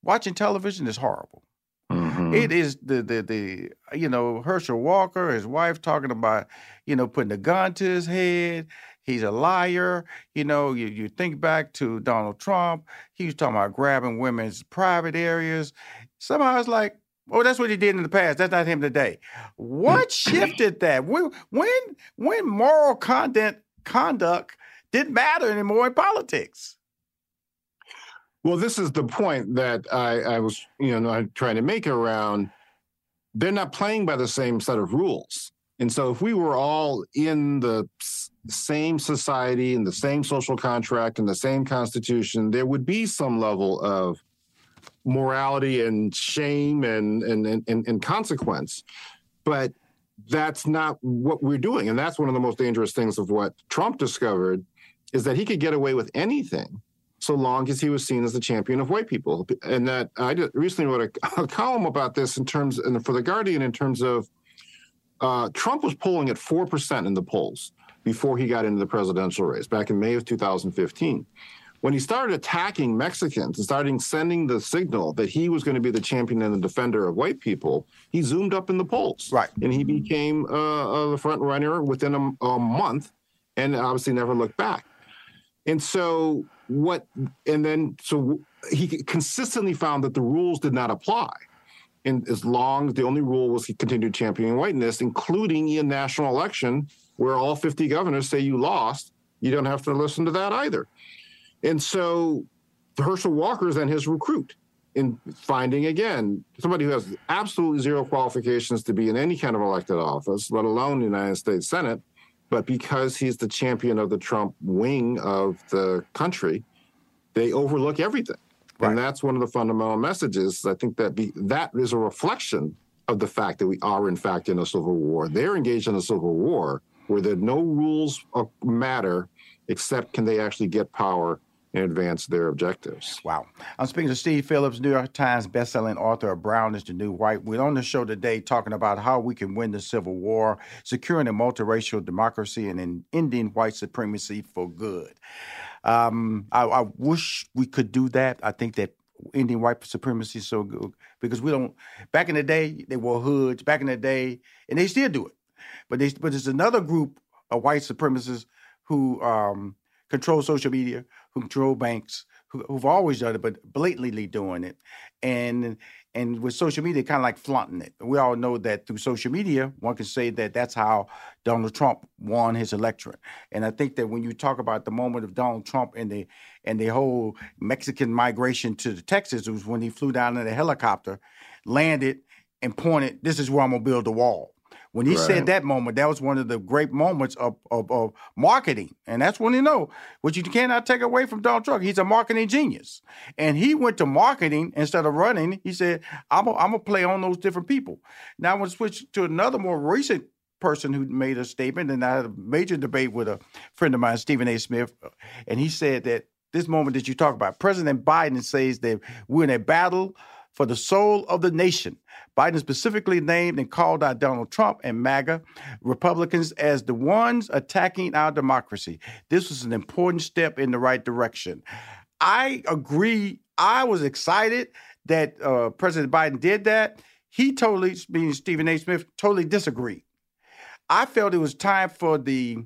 watching television is horrible. Mm-hmm. It is the, the, the, you know, Herschel Walker, his wife talking about, you know, putting a gun to his head. He's a liar. You know, you, you think back to Donald Trump. He was talking about grabbing women's private areas. Somehow it's like, oh, that's what he did in the past. That's not him today. What shifted that? When when, when moral content, conduct didn't matter anymore in politics? Well, this is the point that I, I was, you know, trying to make around. They're not playing by the same set of rules. And so if we were all in the same society and the same social contract and the same constitution, there would be some level of morality and shame and, and, and, and consequence. But that's not what we're doing. And that's one of the most dangerous things of what Trump discovered is that he could get away with anything so long as he was seen as the champion of white people. And that I recently wrote a, a column about this in terms, and for The Guardian, in terms of Uh, Trump was polling at four percent in the polls before he got into the presidential race back in May of two thousand fifteen. When he started attacking Mexicans and started sending the signal that he was going to be the champion and the defender of white people, he zoomed up in the polls. Right. And he became uh, uh, the front runner within a, a month and obviously never looked back. And so what, and then, so he consistently found that the rules did not apply. And as long as the only rule was he continued championing whiteness, including in national election, where all fifty governors say you lost, you don't have to listen to that either. And so Herschel Walker's and his recruit in finding, again, somebody who has absolutely zero qualifications to be in any kind of elected office, let alone the United States Senate, but because he's the champion of the Trump wing of the country, they overlook everything. Right. And that's one of the fundamental messages. I think that be, that is a reflection of the fact that we are, in fact, in a civil war. They're engaged in a civil war where there no rules matter except can they actually get power and advance their objectives. Wow. I'm speaking to Steve Phillips, New York Times bestselling author of Brown is the New White. We're on the show today talking about how we can win the Civil War, securing a multiracial democracy and ending white supremacy for good. Um, I, I wish we could do that. I think that ending white supremacy is so good because we don't, back in the day, they wore hoods, back in the day, and they still do it. But, they, but there's another group of white supremacists who um, control social media, who control banks, who, who've always done it, but blatantly doing it. And and with social media, kind of like flaunting it. We all know that through social media, one can say that that's how Donald Trump won his electorate. And I think that when you talk about the moment of Donald Trump and the and the whole Mexican migration to Texas, it was when he flew down in a helicopter, landed, and pointed, this is where I'm going to build a wall. When he right. said that moment, that was one of the great moments of, of, of marketing. And that's when you know what you cannot take away from Donald Trump. He's a marketing genius. And he went to marketing instead of running. He said, I'm going to play on those different people. Now I want to switch to another more recent person who made a statement. And I had a major debate with a friend of mine, Stephen A. Smith. And he said that this moment that you talk about, President Biden says that we're in a battle for the soul of the nation. Biden specifically named and called out Donald Trump and MAGA Republicans as the ones attacking our democracy. This was an important step in the right direction. I agree. I was excited that uh, President Biden did that. He totally, meaning Stephen A. Smith, totally disagreed. I felt it was time for the,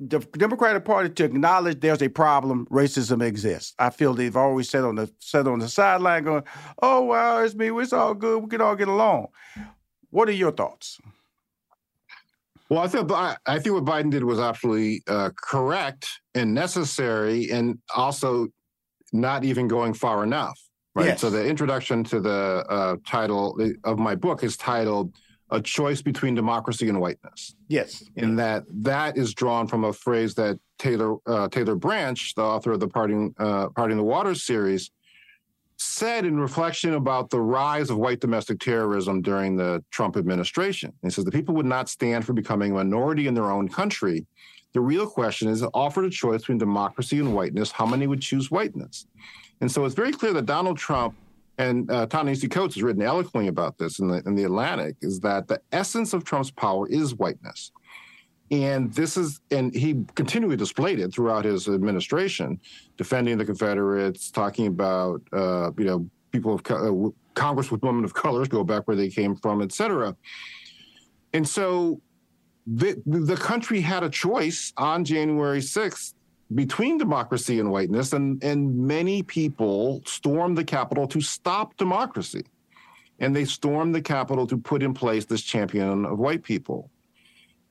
the Democratic Party to acknowledge there's a problem, racism exists. I feel they've always sat on the sat on the sideline going, oh, well, it's me, it's all good, we can all get along. What are your thoughts? Well, I think, I think what Biden did was absolutely uh, correct and necessary and also not even going far enough, right? Yes. So the introduction to the uh, title of my book is titled A Choice Between Democracy and Whiteness. Yes. In that that is drawn from a phrase that Taylor uh, Taylor Branch, the author of the Parting, uh, Parting the Waters series, said in reflection about the rise of white domestic terrorism during the Trump administration. He says the people would not stand for becoming a minority in their own country. The real question is, offered a choice between democracy and whiteness, how many would choose whiteness? And so it's very clear that Donald Trump And uh, Ta-Nehisi Coates has written eloquently about this in the, in the Atlantic, is that the essence of Trump's power is whiteness. And this is, and he continually displayed it throughout his administration, defending the Confederates, talking about, uh, you know, people of co- uh, Congress with women of color, go back where they came from, et cetera. And so the, the country had a choice on January sixth between democracy and whiteness, and, and many people stormed the Capitol to stop democracy. And they stormed the Capitol to put in place this champion of white people.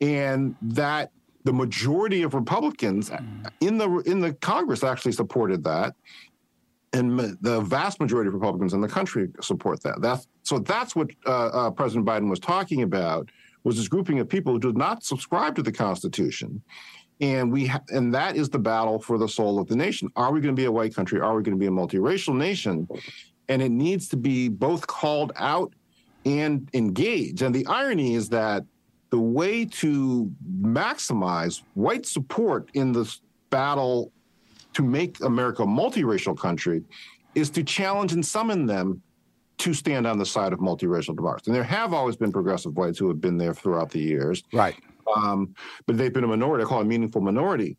And that the majority of Republicans mm. in the in the Congress actually supported that. And the vast majority of Republicans in the country support that. That's, so that's what uh, uh, President Biden was talking about, was this grouping of people who did not subscribe to the Constitution. And we ha- and that is the battle for the soul of the nation. Are we going to be a white country? Are we going to be a multiracial nation? And it needs to be both called out and engaged. And the irony is that the way to maximize white support in this battle to make America a multiracial country is to challenge and summon them to stand on the side of multiracial democracy. And there have always been progressive whites who have been there throughout the years. Right. Um, but they've been a minority. I call it a meaningful minority.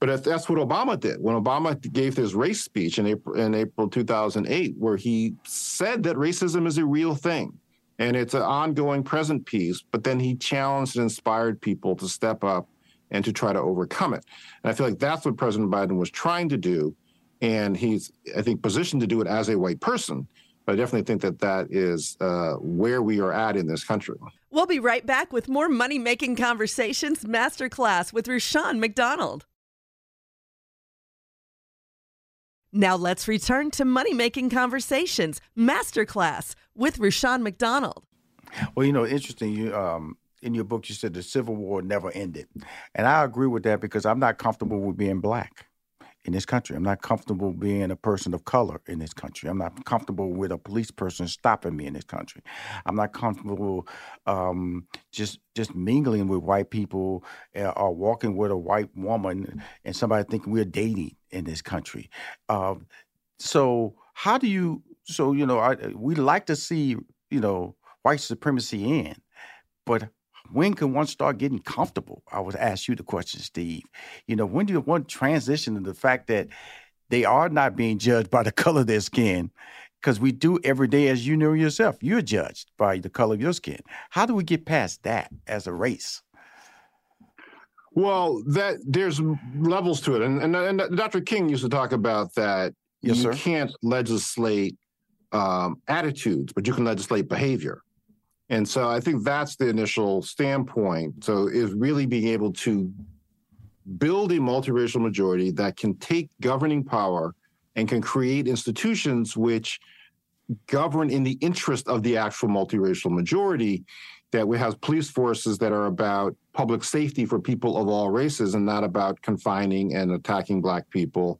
But that's what Obama did. When Obama gave his race speech in April, in April two thousand eight, where he said that racism is a real thing and it's an ongoing present piece, but then he challenged and inspired people to step up and to try to overcome it. And I feel like that's what President Biden was trying to do. And he's, I think, positioned to do it as a white person. But I definitely think that that is uh, where we are at in this country. We'll be right back with more Money-Making Conversations Masterclass with Rashawn McDonald. Now let's return to Money-Making Conversations Masterclass with Rashawn McDonald. Well, you know, interesting, you, um, in your book you said the Civil War never ended. And I agree with that because I'm not comfortable with being black. in this country. I'm not comfortable being a person of color in this country. I'm not comfortable with a police person stopping me in this country. I'm not comfortable um, just just mingling with white people uh, or walking with a white woman and somebody thinking we're dating in this country. Uh, so how do you, so, you know, I, we like to see, you know, white supremacy in, but when can one start getting comfortable? I would ask you the question, Steve. You know, when do one transition to the fact that they are not being judged by the color of their skin? Because we do every day, as you know yourself, you're judged by the color of your skin. How do we get past that as a race? Well, that there's levels to it. And, and, and Doctor King used to talk about that. Yes, you sir. can't legislate um, attitudes, but you can legislate behavior. And so I think that's the initial standpoint. So is really being able to build a multiracial majority that can take governing power and can create institutions which govern in the interest of the actual multiracial majority, that we have police forces that are about public safety for people of all races and not about confining and attacking Black people,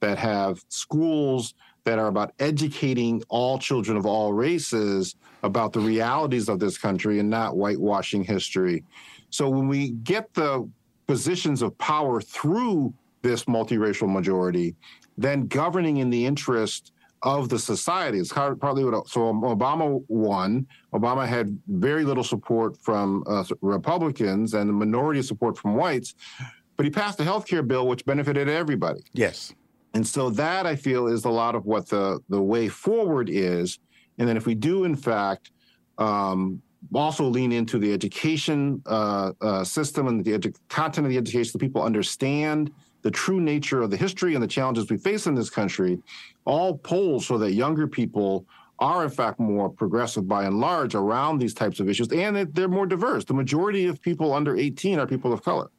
that have schools that are about educating all children of all races about the realities of this country and not whitewashing history. So when we get the positions of power through this multiracial majority, then governing in the interest of the society is partly what, so Obama won. Obama had very little support from uh, Republicans and a minority support from whites, but he passed a health care bill which benefited everybody. Yes. And so that, I feel, is a lot of what the, the way forward is. And then if we do, in fact, um, also lean into the education uh, uh, system and the edu- content of the education so people understand the true nature of the history and the challenges we face in this country, all polls show that younger people are, in fact, more progressive by and large around these types of issues, and that they're more diverse. The majority of people under eighteen are people of color.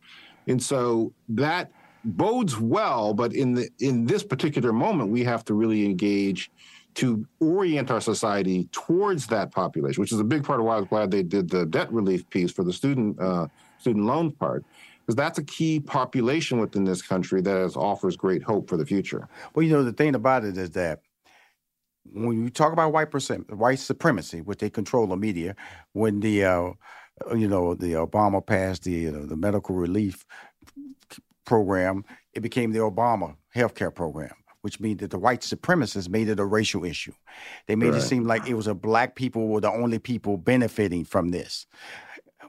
And so that bodes well, but in the in this particular moment, we have to really engage to orient our society towards that population, which is a big part of why I was glad they did the debt relief piece for the student uh, student loan part, because that's a key population within this country that has, offers great hope for the future. Well, you know, the thing about it is that when you talk about white percent, white supremacy, which they control the media, when the uh, you know the Obama passed the you know, the medical relief program, it became the Obama healthcare program, which means that the white supremacists made it a racial issue. They made right. it seem like it was a Black people were the only people benefiting from this,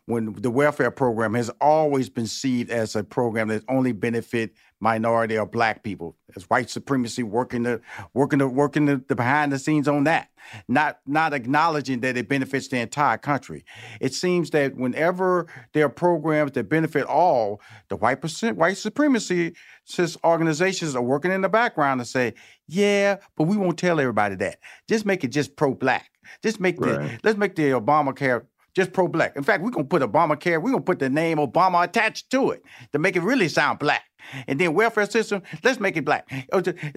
when the welfare program has always been seen as a program that only benefit minority or Black people. It's white supremacy working the working the working the, the behind the scenes on that, not not acknowledging that it benefits the entire country. It seems that whenever there are programs that benefit all, the white percent white supremacy organizations are working in the background and say, yeah, but we won't tell everybody that. Just make it just pro-Black. Just make right. the let's make the Obamacare just pro-Black. In fact, we're going to put Obamacare, we're going to put the name Obama attached to it to make it really sound Black. And then welfare system, let's make it Black.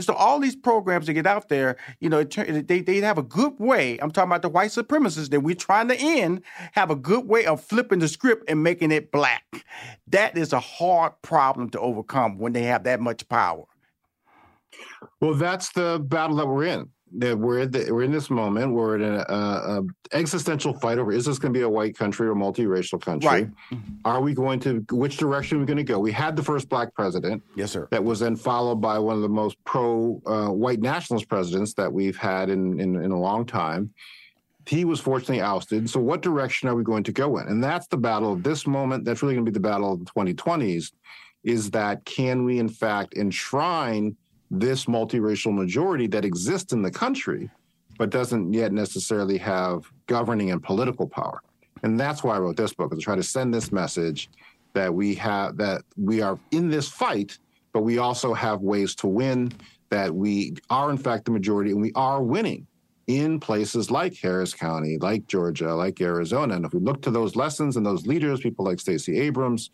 So all these programs that get out there, you know, they, they have a good way. I'm talking about the white supremacists that we're trying to end, have a good way of flipping the script and making it Black. That is a hard problem to overcome when they have that much power. Well, that's the battle that we're in. That we're the, we're in this moment. We're in an uh, existential fight over: is this going to be a white country or a multiracial country? Right. Are we going to? Which direction are we going to go? We had the first Black president. Yes, sir. That was then followed by one of the most pro uh, white nationalist presidents that we've had in, in in a long time. He was fortunately ousted. So, what direction are we going to go in? And that's the battle of this moment. That's really going to be the battle of the twenty twenties. Is that can we in fact enshrine this multiracial majority that exists in the country, but doesn't yet necessarily have governing and political power? And that's why I wrote this book, is to try to send this message that we have, that we are in this fight, but we also have ways to win, that we are in fact the majority and we are winning in places like Harris County, like Georgia, like Arizona. And if we look to those lessons and those leaders, people like Stacey Abrams,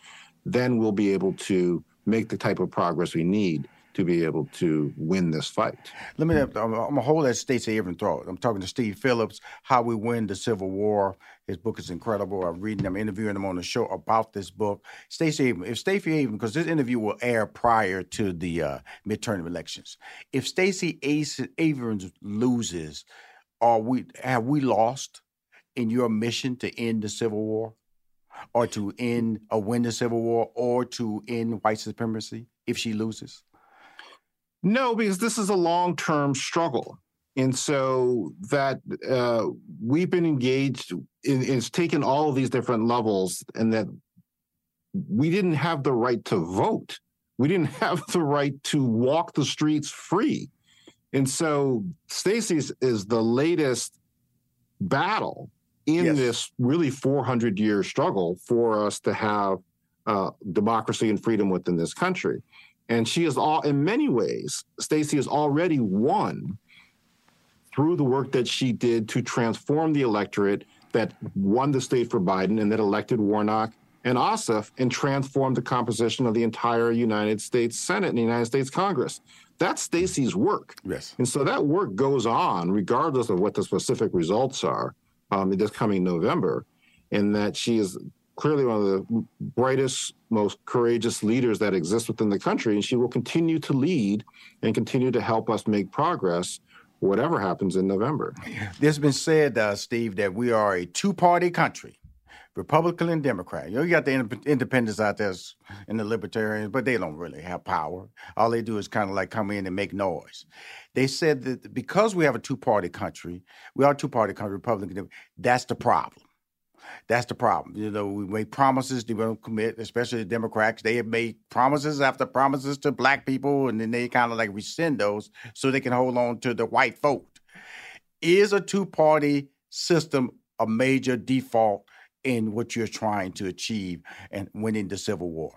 then we'll be able to make the type of progress we need to be able to win this fight. Let me, I'm, I'm going to hold that Stacey Abrams thought. I'm talking to Steve Phillips, How We Win the Civil War. His book is incredible. I'm reading, I'm interviewing him on the show about this book. Stacey Abrams, if Stacey Abrams, because this interview will air prior to the uh, midterm elections. If Stacey Abrams loses, are we have we lost in your mission to end the Civil War? Or to end or win the Civil War, or to end white supremacy if she loses? No, because this is a long-term struggle. And so that uh, we've been engaged in, it's taken all of these different levels, and that we didn't have the right to vote. We didn't have the right to walk the streets free. And so Stacey's is the latest battle in yes. this really four hundred year struggle for us to have uh, democracy and freedom within this country. And she is all, in many ways, Stacey has already won through the work that she did to transform the electorate that won the state for Biden and that elected Warnock and Ossoff and transformed the composition of the entire United States Senate and the United States Congress. That's Stacey's work. Yes. And so that work goes on regardless of what the specific results are. Um, this coming November, and that she is clearly one of the brightest, most courageous leaders that exist within the country, and she will continue to lead and continue to help us make progress, whatever happens in November. There's been said, uh, Steve, that we are a two-party country, Republican and Democrat. You know, you got the in- independents out there and the libertarians, but they don't really have power. All they do is kind of like come in and make noise. They said that because we have a two-party country, we are a two-party country, Republican, that's the problem. That's the problem. You know, we make promises, they don't commit, especially the Democrats. They have made promises after promises to black people, and then they kind of like rescind those so they can hold on to the white vote. Is a two-party system a major default in what you're trying to achieve and winning the Civil War?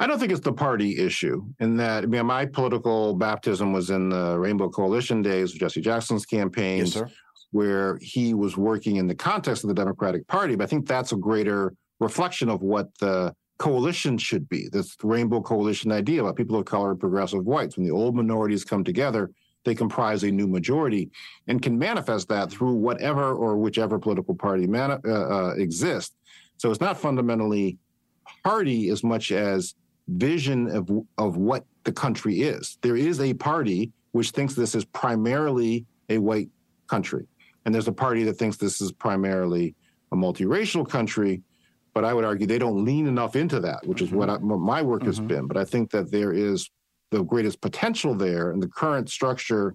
I don't think it's the party issue in that, I mean, my political baptism was in the Rainbow Coalition days, Jesse Jackson's campaigns, yes, where he was working in the context of the Democratic Party. But I think that's a greater reflection of what the coalition should be, this Rainbow Coalition idea about people of color and progressive whites. When the old minorities come together, they comprise a new majority and can manifest that through whatever or whichever political party mani- uh, uh, exists. So it's not fundamentally party as much as vision of of what the country is. There is a party which thinks this is primarily a white country, and there's a party that thinks this is primarily a multiracial country, but I would argue they don't lean enough into that, which mm-hmm. is what, I, what my work mm-hmm. has been. But I think that there is the greatest potential there, and the current structure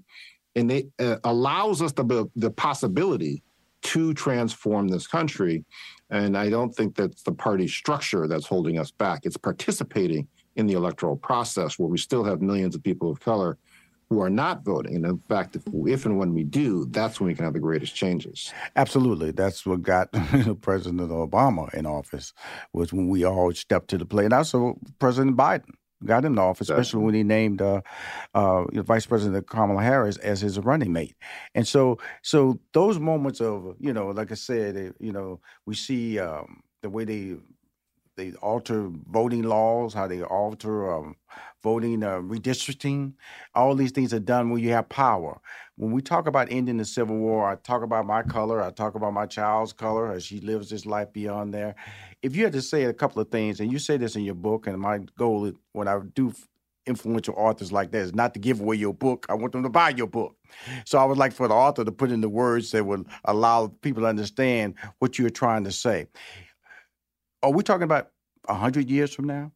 and they, uh, allows us the, the possibility to transform this country. And I don't think that's the party structure that's holding us back. It's participating in the electoral process where we still have millions of people of color who are not voting. And in fact, if, if and when we do, that's when we can have the greatest changes. Absolutely. That's what got President Obama in office, was when we all stepped to the plate. And also President Biden got him in office, especially when he named uh, uh, Vice President Kamala Harris as his running mate. And so so those moments of, you know, like I said, you know, we see um, the way they they alter voting laws, how they alter um, voting, uh, redistricting. All these things are done when you have power. When we talk about ending the Civil War, I talk about my color, I talk about my child's color, as she lives this life beyond there. If you had to say a couple of things, and you say this in your book, and my goal is when I do influential authors like that is not to give away your book. I want them to buy your book. So I would like for the author to put in the words that would allow people to understand what you're trying to say. Are we talking about one hundred years from now?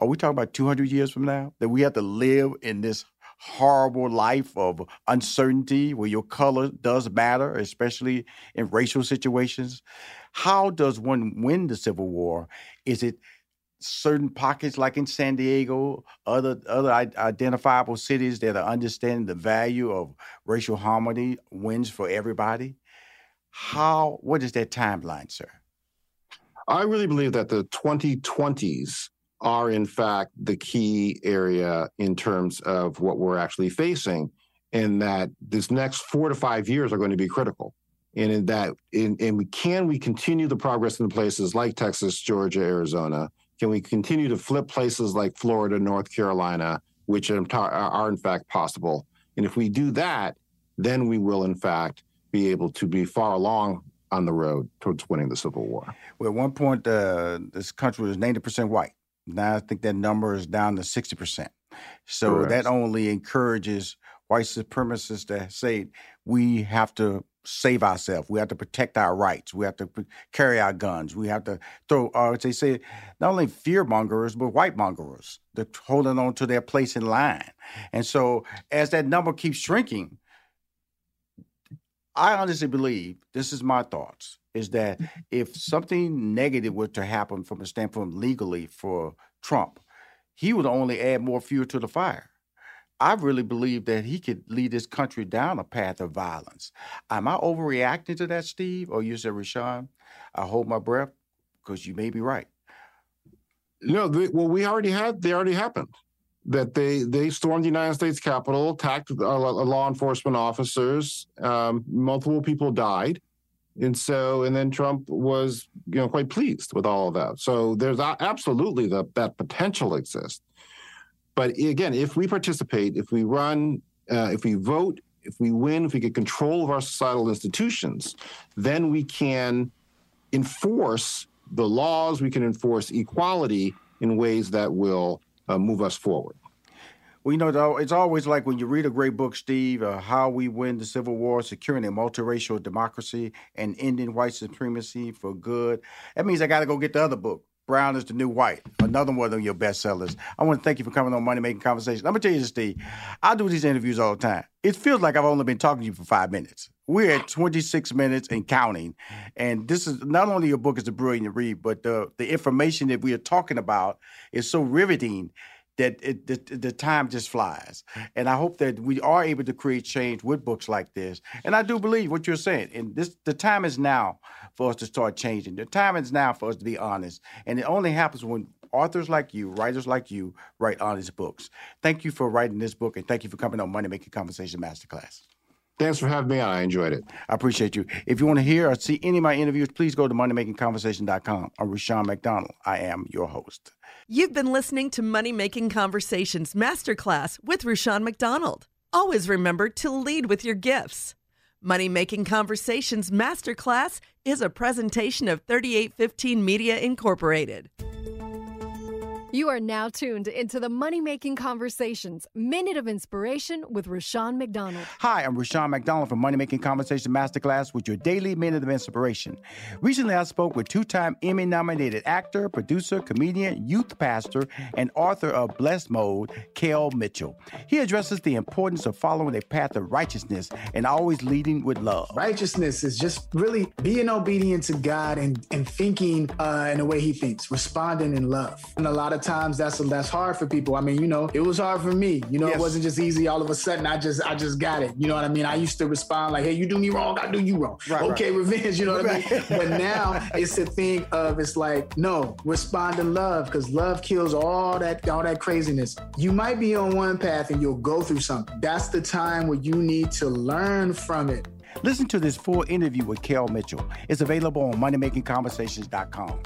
Are we talking about two hundred years from now? That we have to live in this horrible life of uncertainty where your color does matter, especially in racial situations? How does one win the Civil War? Is it certain pockets like in San Diego, other other identifiable cities that are understanding the value of racial harmony wins for everybody? How? What is that timeline, sir? I really believe that the twenty twenties are, in fact, the key area in terms of what we're actually facing, and that this next four to five years are going to be critical. And in that, in, and we can we continue the progress in places like Texas, Georgia, Arizona? Can we continue to flip places like Florida, North Carolina, which are in fact possible? And if we do that, then we will in fact be able to be far along on the road towards winning the Civil War. Well, at one point, uh, this country was ninety percent white. Now I think that number is down to sixty percent. So correct. That only encourages white supremacists to say we have to save ourselves. We have to protect our rights. We have to carry our guns. We have to throw, uh, they say, not only fear mongers, but white mongers. They're holding on to their place in line. And so as that number keeps shrinking, I honestly believe, this is my thoughts, is that if something negative were to happen from a standpoint legally for Trump, he would only add more fuel to the fire. I really believe that he could lead this country down a path of violence. Am I overreacting to that, Steve? Or you said, Rashawn, I hold my breath because you may be right. No, they, well, we already had, they already happened. That they, they stormed the United States Capitol, attacked uh, law enforcement officers, um, multiple people died. And so, and then Trump was, you know, quite pleased with all of that. So there's absolutely the, that potential exists. But again, if we participate, if we run, uh, if we vote, if we win, if we get control of our societal institutions, then we can enforce the laws, we can enforce equality in ways that will uh, move us forward. Well, you know, it's always like when you read a great book, Steve, uh, How We Win the Civil War, Securing a Multiracial Democracy and Ending White Supremacy for Good. That means I got to go get the other book, Brown is the New White, another one of your bestsellers. I want to thank you for coming on Money Making Conversations. I'm going to tell you this, Steve. I do these interviews all the time. It feels like I've only been talking to you for five minutes. We're at twenty-six minutes and counting. And this is not only your book is a brilliant read, but the, the information that we are talking about is so riveting that it, the, the time just flies. And I hope that we are able to create change with books like this. And I do believe what you're saying. And this, the time is now for us to start changing. The time is now for us to be honest. And it only happens when authors like you, writers like you, write honest books. Thank you for writing this book, and thank you for coming on Money Making Conversation Masterclass. Thanks for having me on. I enjoyed it. I appreciate you. If you want to hear or see any of my interviews, please go to money making conversation dot com. I'm Rashawn McDonald. I am your host. You've been listening to Money Making Conversations Masterclass with Rashawn McDonald. Always remember to lead with your gifts. Money Making Conversations Masterclass is a presentation of thirty-eight fifteen Media Incorporated. You are now tuned into the Money Making Conversations Minute of Inspiration with Rashawn McDonald. Hi, I'm Rashawn McDonald from Money Making Conversation Masterclass with your daily Minute of Inspiration. Recently, I spoke with two-time Emmy-nominated actor, producer, comedian, youth pastor, and author of Blessed Mode, Kel Mitchell. He addresses the importance of following a path of righteousness and always leading with love. Righteousness is just really being obedient to God and, and thinking uh, in the way He thinks, responding in love. And a lot of times that's that's hard for people. I mean, you know, it was hard for me. You know, yes. It wasn't just easy. All of a sudden, I just I just got it. You know what I mean? I used to respond like, "Hey, you do me wrong, I do you wrong." Right, okay, right. Revenge. You know what right. I mean? But now it's a thing of it's like, no, respond in love, because love kills all that all that craziness. You might be on one path and you'll go through something. That's the time where you need to learn from it. Listen to this full interview with Kel Mitchell. It's available on money making conversations dot com.